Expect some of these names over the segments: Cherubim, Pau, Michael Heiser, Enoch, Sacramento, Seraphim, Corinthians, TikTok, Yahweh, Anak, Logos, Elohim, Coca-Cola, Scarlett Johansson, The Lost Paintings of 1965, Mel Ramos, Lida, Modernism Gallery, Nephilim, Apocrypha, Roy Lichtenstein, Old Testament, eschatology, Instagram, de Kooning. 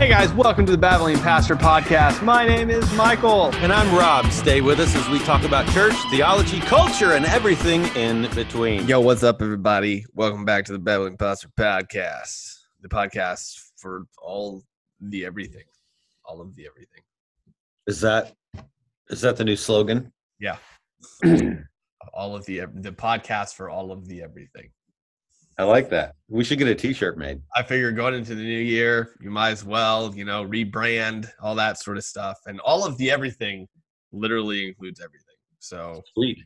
Hey guys, welcome to the Babbling Pastor Podcast. My name is Michael. And I'm Rob. Stay with us as we talk about church, theology, culture, and everything in between. Yo, what's up, everybody? Welcome back to the Babbling Pastor Podcast. The podcast for all the everything. All of the everything. Is that the new slogan? Yeah. All of the podcast for all of the everything. I like that. We should get a t-shirt made. I figure going into the new year, you might as well, you know, rebrand, all that sort of stuff. And all of the everything literally includes everything. So sweet.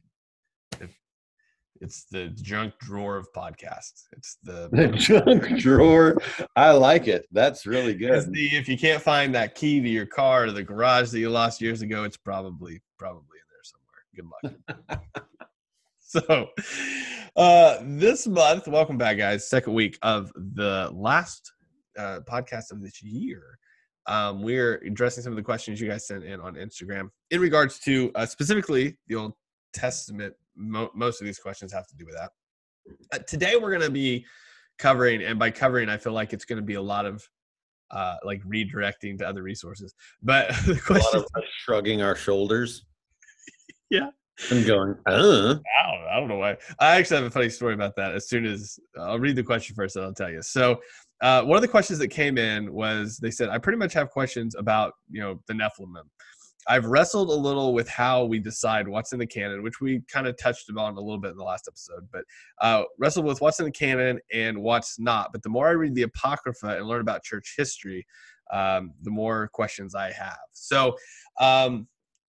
It's the junk drawer of podcasts. It's the junk drawer. I like it. That's really good. If you can't find that key to your car or the garage that you lost years ago, it's probably in there somewhere. Good luck. So this month, welcome back, guys. Second week of the last podcast of this year. We're addressing some of the questions you guys sent in on Instagram in regards to specifically the Old Testament. Most of these questions have to do with that. Today, we're going to be covering, and by covering, I feel like it's going to be a lot of like redirecting to other resources. But the question, a lot of shrugging our shoulders. Yeah. I'm going, I don't know why. I actually have a funny story about that. As soon as I'll read the question first, and I'll tell you. So one of the questions that came in was, they said, I pretty much have questions about, you know, the Nephilim. I've wrestled a little with how we decide what's in the canon, which we kind of touched on a little bit in the last episode, but wrestled with what's in the canon and what's not. But the more I read the Apocrypha and learn about church history, the more questions I have. So,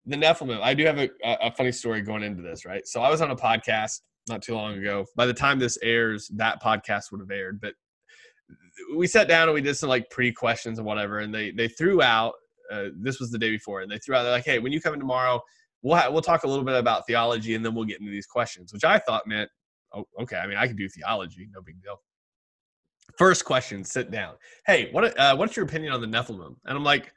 the Nephilim, I do have a funny story going into this, right? So I was on a podcast not too long ago. By the time this airs, that podcast would have aired. But we sat down and we did some like pre-questions and whatever. And they threw out, this was the day before, and they threw out, they're like, hey, when you come in tomorrow, we'll talk a little bit about theology and then we'll get into these questions, which I thought meant, oh, okay, I mean, I can do theology, no big deal. First question, sit down. Hey, what's your opinion on the Nephilim? And I'm like,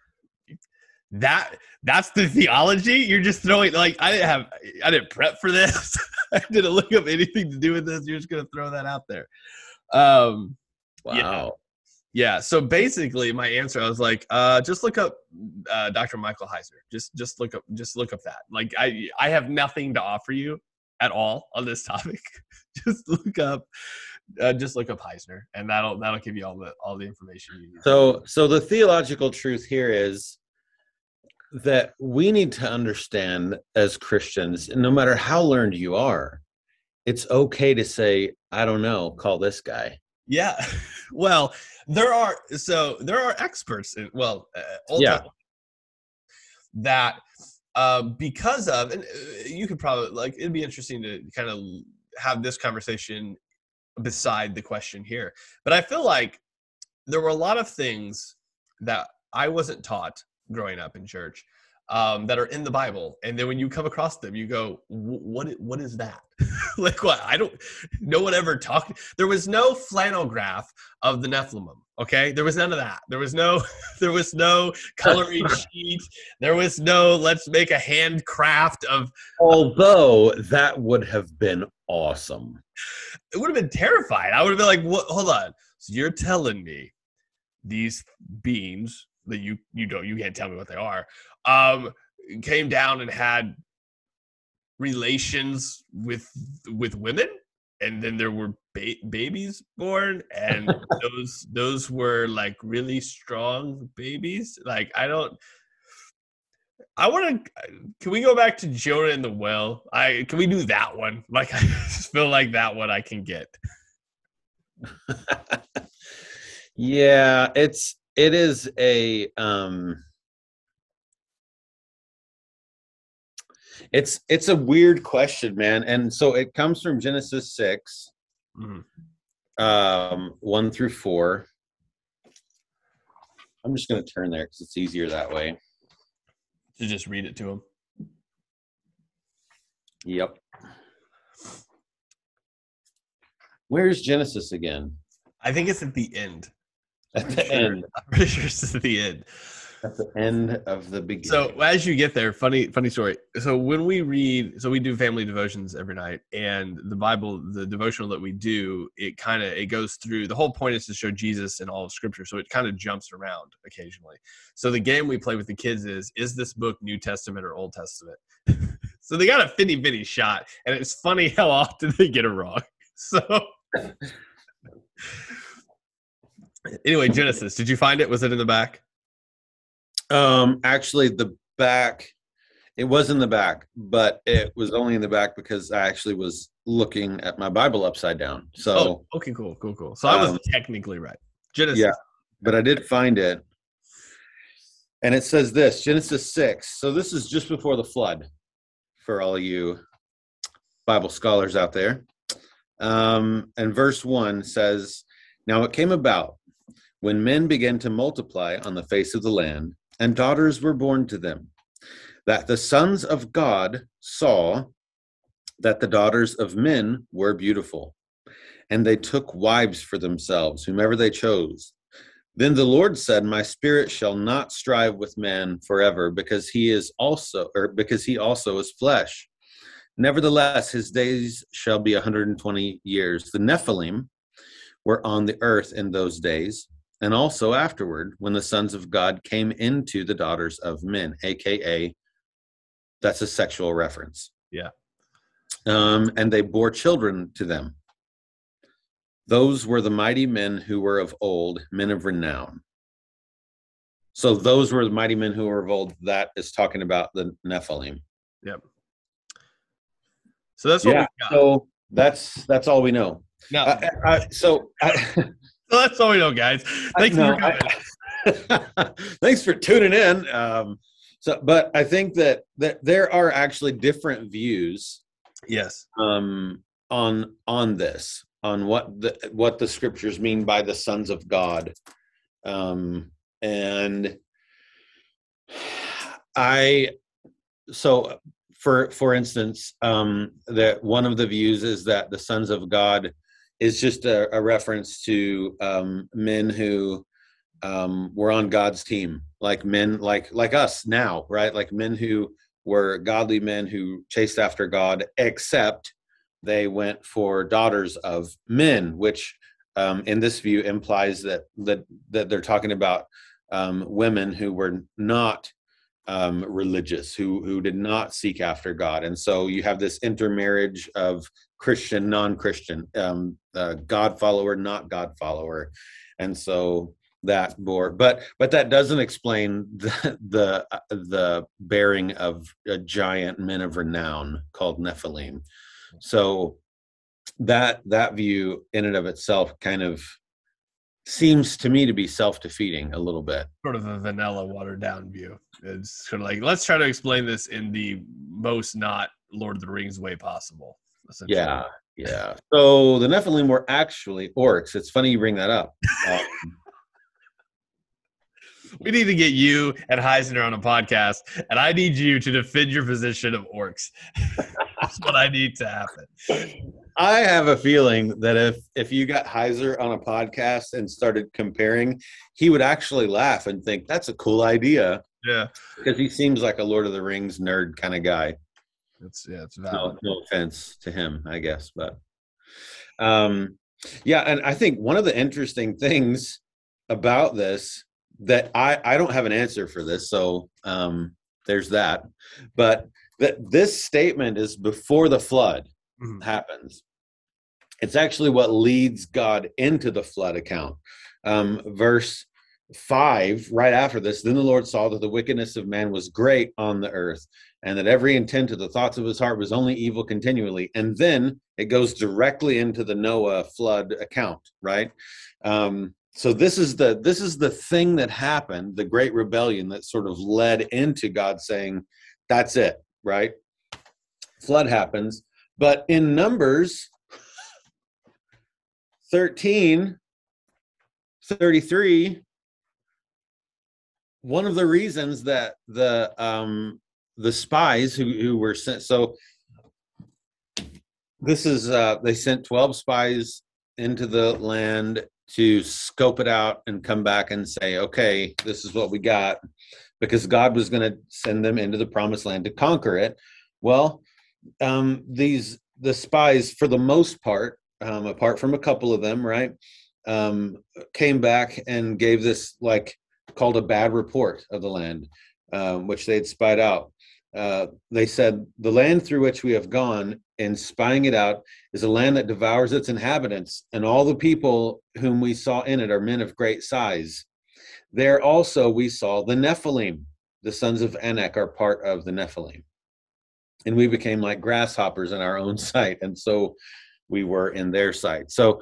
that's the theology you're just throwing? Like, I didn't prep for this. I didn't look up anything to do with this. You're just gonna throw that out there. Wow, yeah. So basically my answer, I was like, just look up Dr. Michael Heiser. Just look up that. Like, I have nothing to offer you at all on this topic. Just look up Heiser, and that'll give you all the information you need. So the theological truth here is that we need to understand as Christians, no matter how learned you are, it's okay to say, I don't know, call this guy. Yeah. Well, there are experts in, that because of, and you could probably, like, it'd be interesting to kind of have this conversation beside the question here. But I feel like there were a lot of things that I wasn't taught growing up in church that are in the Bible, and then when you come across them you go, what is that? Like, what? I don't, no one ever talked. There was no flannel graph of the Nephilim. Okay, there was none of that. There was no coloring sheet. There was no let's make a handcraft of, although that would have been awesome. It would have been terrifying. I would have been like, what? Hold on, so you're telling me these beings that you can't tell me what they are, came down and had relations with women, and then there were babies born, and those were like really strong babies. Like, can we go back to Jonah in the well? Can we do that one? Like, I just feel like that one I can get. Yeah, it is a it's a weird question, man. And so it comes from Genesis 6, 1-4. I'm just going to turn there because it's easier that way. To just read it to him. Yep. Where's Genesis again? I think it's at the end. I'm pretty sure it's at the end. At the end of the beginning. So as you get there, funny story. So when we read, so we do family devotions every night, and the Bible, the devotional that we do, it kind of, it goes through, the whole point is to show Jesus in all of Scripture. So it kind of jumps around occasionally. So the game we play with the kids is this book New Testament or Old Testament? So they got a fitty-bitty shot, and it's funny how often they get it wrong. So anyway, Genesis, did you find it? Was it in the back? Actually the back, it was in the back, but it was only in the back because I actually was looking at my Bible upside down. So, okay, cool. So I was technically right. Genesis. Yeah, but I did find it. And it says this, Genesis 6. So this is just before the flood for all of you Bible scholars out there. And verse 1 says, "Now it came about when men began to multiply on the face of the land, and daughters were born to them, that the sons of God saw that the daughters of men were beautiful, and they took wives for themselves, whomever they chose. Then the Lord said, My spirit shall not strive with man forever, because he also is flesh. Nevertheless, his days shall be 120 years. The Nephilim were on the earth in those days, and also afterward, when the sons of God came into the daughters of men," a.k.a. that's a sexual reference. Yeah. "And they bore children to them. Those were the mighty men who were of old, men of renown." So those were the mighty men who were of old. That is talking about the Nephilim. Yep. So that's what we got. So that's all we know. No. Well, that's all we know, guys. Thanks for tuning in. But I think that there are actually different views. Yes. On what the scriptures mean by the sons of God, for instance, that one of the views is that the sons of God is just a reference to men who were on God's team, like men like us now, right? Like men who were godly men who chased after God, except they went for daughters of men, which in this view implies that they're talking about women who were not religious, who did not seek after God. And so you have this intermarriage of Christian, non-Christian, God follower, not God follower. And so that bore, but that doesn't explain the bearing of a giant men of renown called Nephilim. So that view in and of itself kind of seems to me to be self-defeating a little bit. Sort of a vanilla, watered down view. It's sort of like, let's try to explain this in the most not Lord of the Rings way possible. Yeah. So the Nephilim were actually orcs. It's funny you bring that up. We need to get you and Heiser on a podcast, and I need you to defend your position of orcs. That's what I need to happen. I have a feeling that if you got Heiser on a podcast and started comparing, he would actually laugh and think, that's a cool idea. Yeah. Because he seems like a Lord of the Rings nerd kind of guy. It's valid. No offense to him, I guess, but and I think one of the interesting things about this that I don't have an answer for this, so there's that. But that this statement is before the flood happens. It's actually what leads God into the flood account. Verse 5, right after this, "Then the Lord saw that the wickedness of man was great on the earth, and that every intent of the thoughts of his heart was only evil continually." And then it goes directly into the Noah flood account, right? So this is the thing that happened, the great rebellion that sort of led into God saying, that's it, right? Flood happens. But in Numbers 13:33, one of the reasons that the spies who were sent, so this is they sent 12 spies into the land to scope it out and come back and say, okay, this is what we got, because God was going to send them into the promised land to conquer it. Well, the spies, for the most part, apart from a couple of them, right, came back and gave this, called a bad report of the land, which they had spied out. They said, the land through which we have gone and spying it out is a land that devours its inhabitants, and all the people whom we saw in it are men of great size. There also we saw the Nephilim. The sons of Anak are part of the Nephilim. And we became like grasshoppers in our own sight, and so we were in their sight. So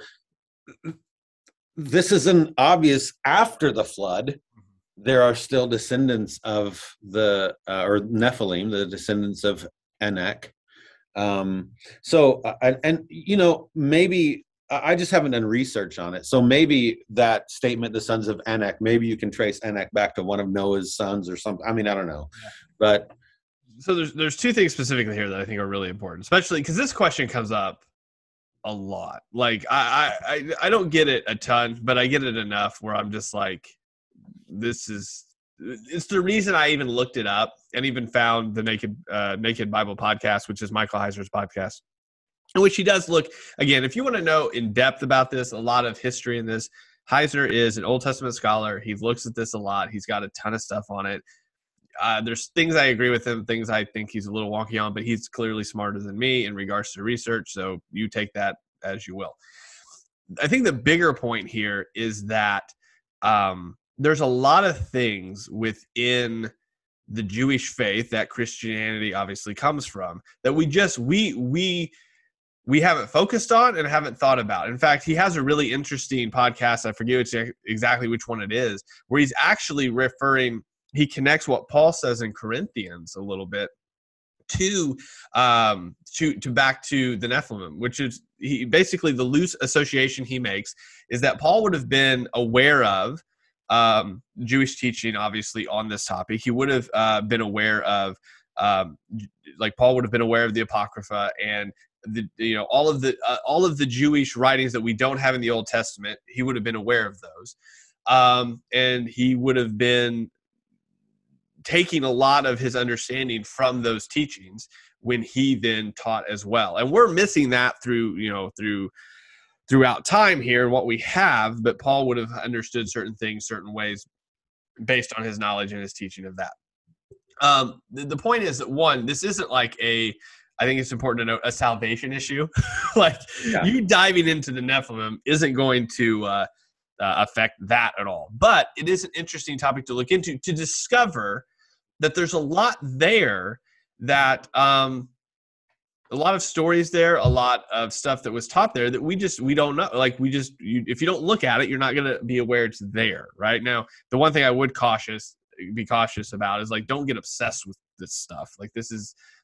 this is an obvious, after the flood, there are still descendants of the, or Nephilim, the descendants of Anak. Maybe I just haven't done research on it. So maybe that statement, the sons of Anak, maybe you can trace Anak back to one of Noah's sons or something. I mean, I don't know, but. So there's two things specifically here that I think are really important, especially because this question comes up a lot. Like I don't get it a ton, but I get it enough where I'm just like, it's the reason I even looked it up and even found the Naked Bible podcast, which is Michael Heiser's podcast, in which he does look, again, if you want to know in depth about this, a lot of history in this. Heiser is an Old Testament scholar. He looks at this a lot. He's got a ton of stuff on it. There's things I agree with him, things I think he's a little wonky on, but he's clearly smarter than me in regards to research. So you take that as you will. I think the bigger point here is that there's a lot of things within the Jewish faith that Christianity obviously comes from that we haven't focused on and haven't thought about. In fact, he has a really interesting podcast. I forget exactly which one it is, where he's actually referring. He connects what Paul says in Corinthians a little bit to back to the Nephilim, which is basically the loose association he makes is that Paul would have been aware of Jewish teaching, obviously, on this topic. He would have been aware of, Paul would have been aware of the Apocrypha and all of the Jewish writings that we don't have in the Old Testament. He would have been aware of those, and he would have been taking a lot of his understanding from those teachings when he then taught as well. And we're missing that throughout time here and what we have, but Paul would have understood certain things, certain ways based on his knowledge and his teaching of that. The point is that one, this isn't I think it's important to note, a salvation issue. You diving into the Nephilim isn't going to, affect that at all, but it is an interesting topic to look into, to discover that there's a lot there, that a lot of stories there, a lot of stuff that was taught there that we don't know. If you don't look at it, you're not going to be aware it's there right now. The one thing I would be cautious about is don't get obsessed with this stuff.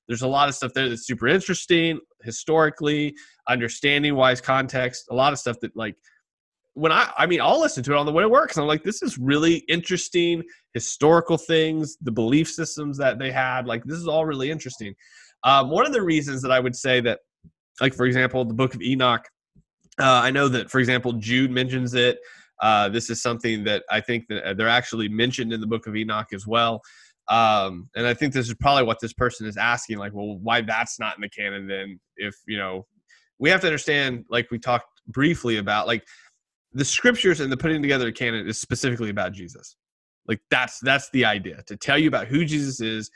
There's a lot of stuff there that's super interesting historically, understanding wise, context, a lot of stuff that I'll listen to it on the way to work because I'm like, this is really interesting historical things, the belief systems that they had. This is all really interesting. One of the reasons that I would say that, for example, the Book of Enoch, I know that, for example, Jude mentions it. This is something that I think that they're actually mentioned in the Book of Enoch as well. And I think this is probably what this person is asking, why that's not in the canon then? If, we have to understand, we talked briefly about, the scriptures and the putting together a canon is specifically about Jesus. That's the idea, to tell you about who Jesus is,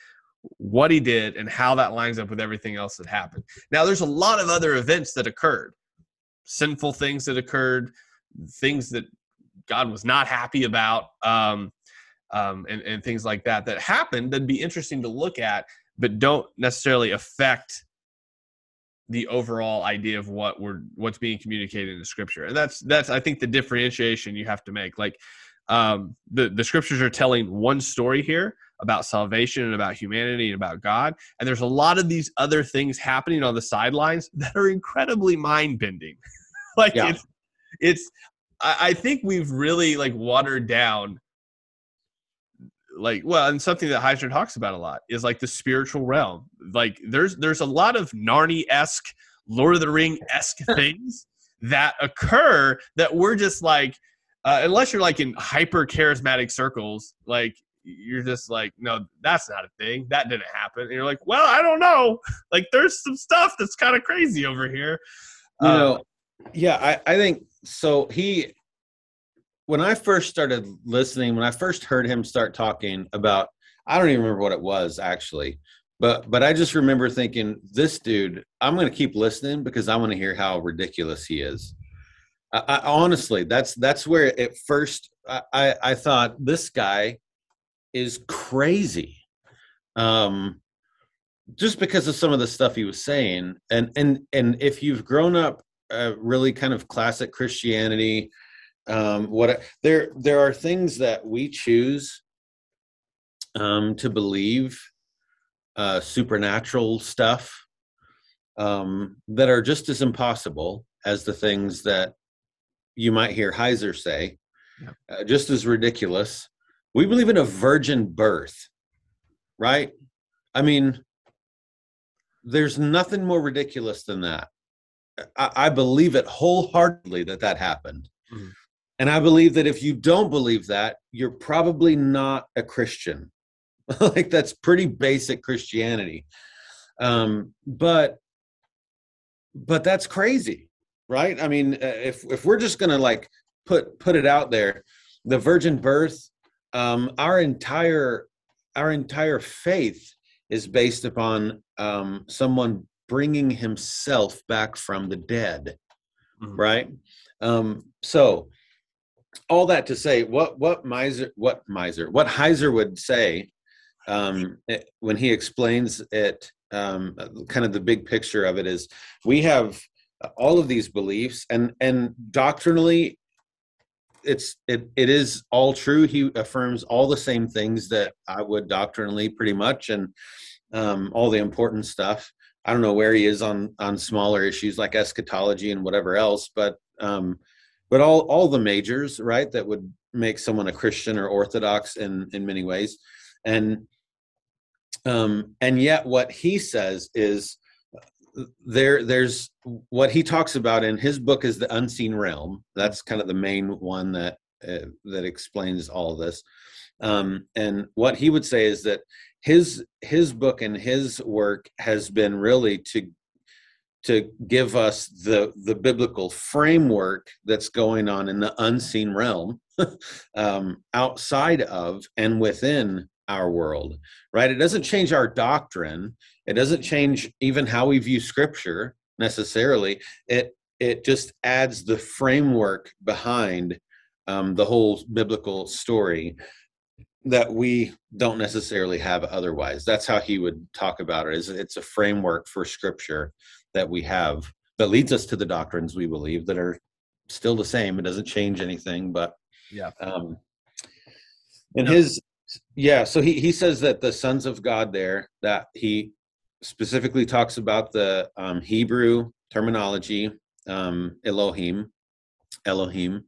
what he did, and how that lines up with everything else that happened. Now, there's a lot of other events that occurred, sinful things that occurred, things that God was not happy about, and things like that happened that'd be interesting to look at, but don't necessarily affect the overall idea of what's being communicated in the scripture. And that's I think the differentiation you have to make. The scriptures are telling one story here about salvation and about humanity and about God. And there's a lot of these other things happening on the sidelines that are incredibly mind bending. I think we've really watered down and something that Heiser talks about a lot is the spiritual realm. There's a lot of Narnia-esque, Lord of the Ring-esque things that occur that we're just like, unless you're like in hyper charismatic circles, like you're just like, no, that's not a thing. That didn't happen. And you're like, well, I don't know. Like there's some stuff that's kind of crazy over here. You know, yeah, I think so. When I first started listening, when I first heard him start talking about, I don't even remember what it was actually, but I just remember thinking, this dude, I'm going to keep listening because I want to hear how ridiculous he is. I honestly, that's where at first I thought, this guy is crazy. Just because of some of the stuff he was saying. And if you've grown up really kind of classic Christianity, there are things that we choose to believe, supernatural stuff that are just as impossible as the things that you might hear Heiser say, yeah. Just as ridiculous. We believe in a virgin birth, right? I mean, there's nothing more ridiculous than that. I believe it wholeheartedly that happened. Mm-hmm. And I believe that if you don't believe that, you're probably not a Christian. Like that's pretty basic Christianity. But that's crazy, right? I mean, if we're just going to like put it out there, the virgin birth, our entire faith is based upon someone bringing himself back from the dead, mm-hmm. right? So all that to say, what Heiser would say when he explains it, kind of the big picture of it is, we have all of these beliefs, and doctrinally, it is all true. He affirms all the same things that I would doctrinally, pretty much, and all the important stuff. I don't know where he is on smaller issues like eschatology and whatever else, but all the majors, right, that would make someone a Christian or Orthodox in many ways. And yet what he says is, there's what he talks about in his book is the unseen realm. That's kind of the main one that explains all of this. And what he would say is that his book and his work has been really to give us the biblical framework that's going on in the unseen realm, outside of and within our world, right? It doesn't change our doctrine. It doesn't change even how we view scripture necessarily. It just adds the framework behind the whole biblical story that we don't necessarily have otherwise. That's how he would talk about it, is it's a framework for scripture that we have that leads us to the doctrines we believe that are still the same. It doesn't change anything, but yeah. So he says that the sons of God there, that he specifically talks about the Hebrew terminology, Elohim, and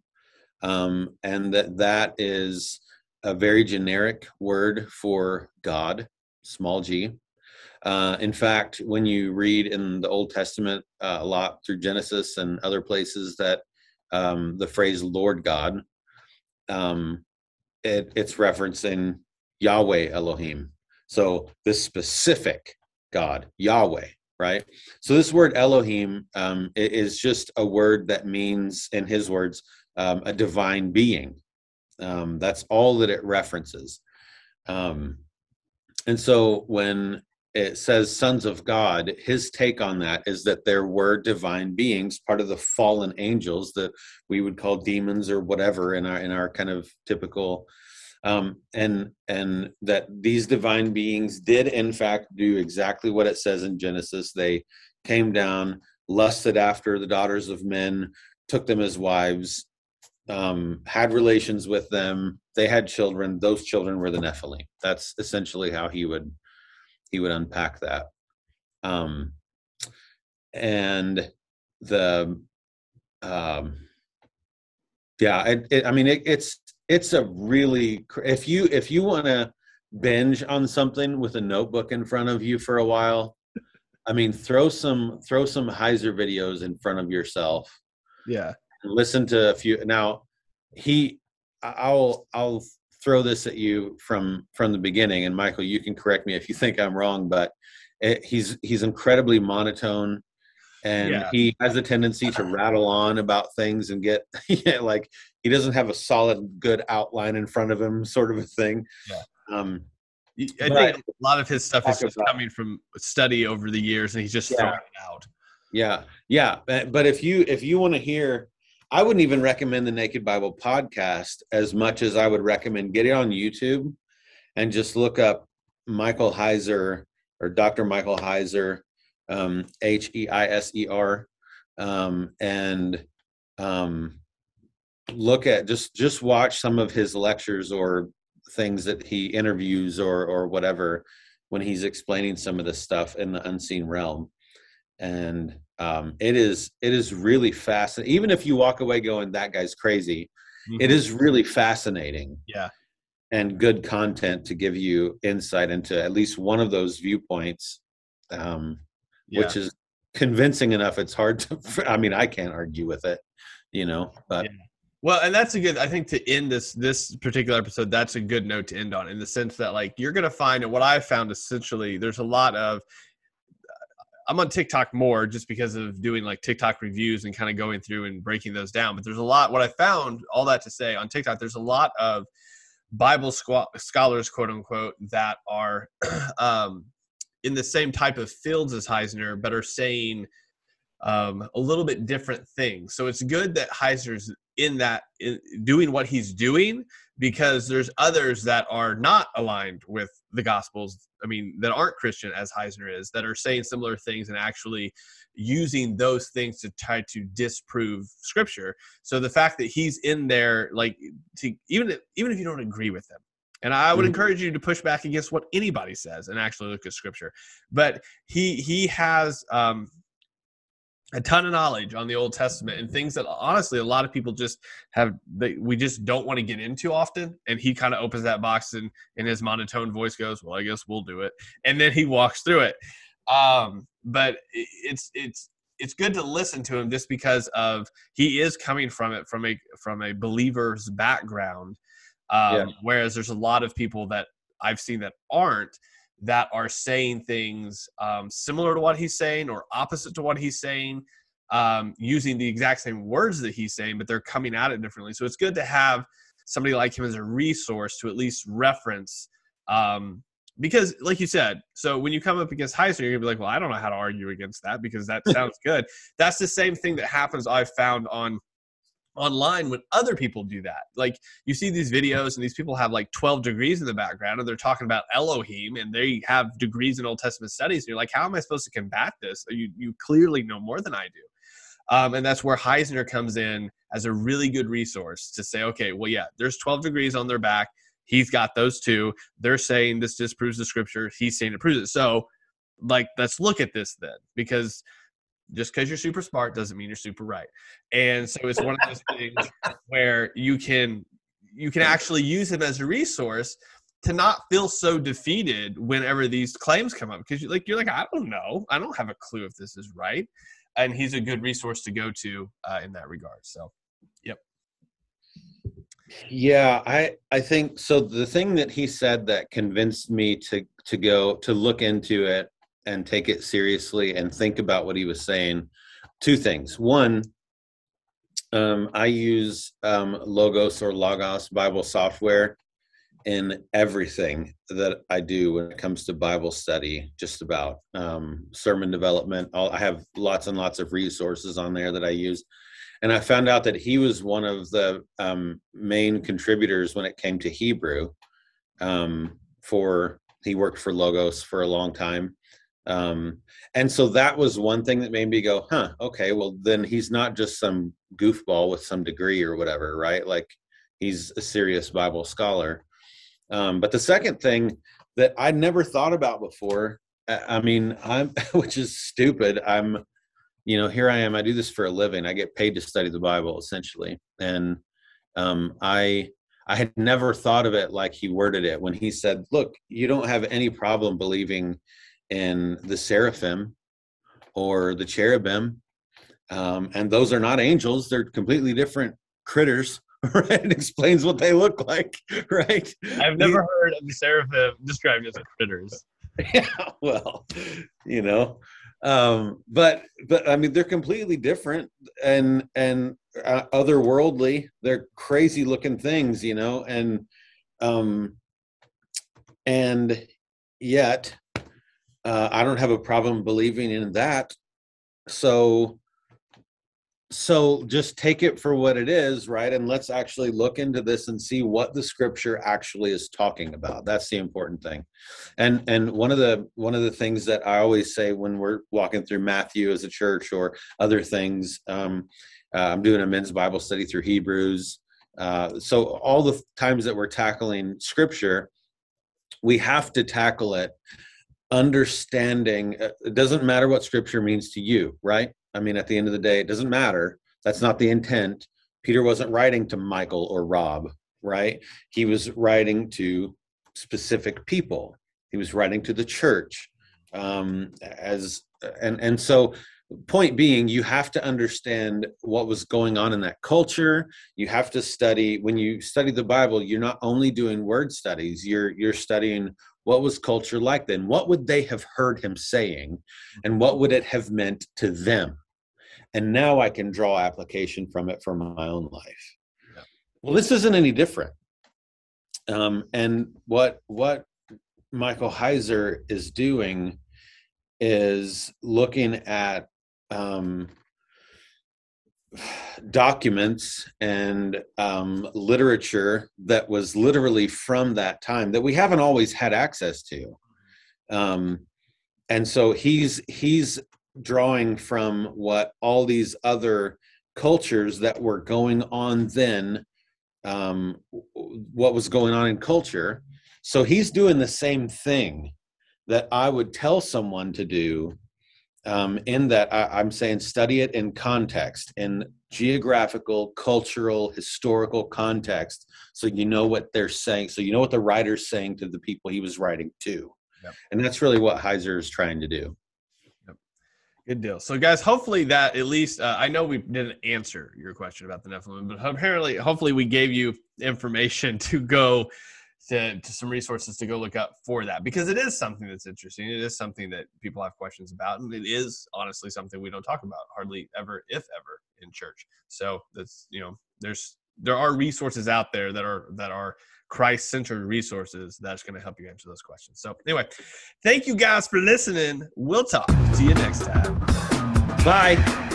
that is a very generic word for God, small g. In fact, when you read in the Old Testament a lot through Genesis and other places that the phrase Lord God, it's referencing Yahweh Elohim. So this specific God, Yahweh, right? So this word Elohim is just a word that means, in his words, a divine being. That's all that it references. And so when it says sons of God, his take on that is that there were divine beings, part of the fallen angels that we would call demons or whatever in our kind of typical, and that these divine beings did in fact do exactly what it says in Genesis. They came down, lusted after the daughters of men, took them as wives, had relations with them. They had children. Those children were the Nephilim. That's essentially how he would unpack that. And the, yeah, it's a really, if you want to binge on something with a notebook in front of you for a while, I mean, throw some Heiser videos in front of yourself. Yeah. Listen to a few. Now, I'll throw this at you from the beginning, and Michael, you can correct me if you think I'm wrong, but he's incredibly monotone, and yeah. He has a tendency to rattle on about things and get like he doesn't have a solid good outline in front of him, sort of a thing. Yeah. I think a lot of his stuff is just coming from study over the years, and he's just throwing it out. Yeah, yeah. But if you want to hear, I wouldn't even recommend the Naked Bible podcast as much as I would recommend get it on YouTube and just look up Michael Heiser or Dr. Michael Heiser, Heiser, and look at just watch some of his lectures or things that he interviews or whatever when he's explaining some of this stuff in the unseen realm. And it is really fascinating. Even if you walk away going, that guy's crazy, mm-hmm. It is really fascinating. Yeah. And good content to give you insight into at least one of those viewpoints, which is convincing enough. It's hard to, I can't argue with it, but. Yeah. Well, and that's I think to end this particular episode, that's a good note to end on, in the sense that you're going to find, and what I found essentially, there's a lot of, I'm on TikTok more just because of doing TikTok reviews and kind of going through and breaking those down. But there's a lot, what I found, all that to say, on TikTok, there's a lot of Bible scholars, quote unquote, that are in the same type of fields as Heiser, but are saying a little bit different things. So it's good that Heiser's in doing what he's doing, because there's others that are not aligned with the Gospels, that aren't Christian as Heiser is, that are saying similar things and actually using those things to try to disprove Scripture. So the fact that he's in there, even if you don't agree with him, and I would encourage you to push back against what anybody says and actually look at Scripture. But he has a ton of knowledge on the Old Testament and things that honestly a lot of people just we just don't want to get into often. And he kind of opens that box and in his monotone voice goes, well, I guess we'll do it. And then he walks through it. But it's good to listen to him just because of, he is coming from it from a believer's background. Whereas there's a lot of people that I've seen that aren't, that are saying things similar to what he's saying or opposite to what he's saying, using the exact same words that he's saying, but they're coming at it differently. So it's good to have somebody like him as a resource to at least reference, because like you said, so when you come up against Heiser, you're gonna be like, well, I don't know how to argue against that because that sounds good. That's the same thing that happens, I've found, online when other people do that. You see these videos and these people have 12 degrees in the background and they're talking about Elohim and they have degrees in Old Testament studies, and you're like, how am I supposed to combat this? You clearly know more than I do. And that's where Heiser comes in as a really good resource to say, okay, well, yeah, there's 12 degrees on their back, he's got those two, they're saying this disproves the Scripture, he's saying it proves it. So let's look at this then, because just because you're super smart doesn't mean you're super right. And so it's one of those things where you can actually use him as a resource to not feel so defeated whenever these claims come up. Because you're like, I don't know. I don't have a clue if this is right. And he's a good resource to go to in that regard. So, yep. Yeah, I think so. The thing that he said that convinced me to go to look into it and take it seriously and think about what he was saying. Two things. One, I use Logos Bible software in everything that I do when it comes to Bible study, just about sermon development. I have lots and lots of resources on there that I use. And I found out that he was one of the main contributors when it came to Hebrew. He worked for Logos for a long time. And so that was one thing that made me go, okay, well then he's not just some goofball with some degree or whatever, right? He's a serious Bible scholar. But the second thing that I never thought about before, which is stupid. Here I am, I do this for a living. I get paid to study the Bible essentially. And, I had never thought of it like he worded it when he said, look, you don't have any problem believing in the Seraphim or the Cherubim And those are not angels. They're completely different critters, right? It explains what they look like, right? I've never heard of the Seraphim described as critters. Yeah, well, you know, but I mean, they're completely different and otherworldly. They're crazy looking things, you know, and yet I don't have a problem believing in that. So just take it for what it is, right? And let's actually look into this and see what the scripture actually is talking about. That's the important thing. And one of the things that I always say when we're walking through Matthew as a church or other things, I'm doing a men's Bible study through Hebrews. So all the times that we're tackling scripture, we have to tackle it understanding. It doesn't matter what scripture means to you, right? I mean, at the end of the day, it doesn't matter. That's not the intent. Peter wasn't writing to Michael or Rob, right? He was writing to specific people. He was writing to the church. And so, point being, you have to understand what was going on in that culture. You have to study. When you study the Bible, you're not only doing word studies. You're studying what was culture like then? What would they have heard him saying? And what would it have meant to them? And now I can draw application from it for my own life. Yeah. Well, this isn't any different. And what Michael Heiser is doing is looking at documents and literature that was literally from that time that we haven't always had access to, and so he's drawing from what all these other cultures that were going on then, what was going on in culture. So he's doing the same thing that I would tell someone to do. In that I'm saying study it in context, in geographical, cultural, historical context, so you know what they're saying, so you know what the writer's saying to the people he was writing to. Yep. And that's really what Heiser is trying to do. Yep. Good deal. So guys, hopefully that at least, I know we didn't answer your question about the Nephilim, but apparently, hopefully we gave you information to go to some resources to go look up for that, because it is something that's interesting. It is something that people have questions about, and it is honestly something we don't talk about hardly ever, if ever, in church. So that's, you know, there are resources out there that are Christ-centered resources that's going to help you answer those questions. So anyway, thank you guys for listening. We'll talk to you next time. Bye.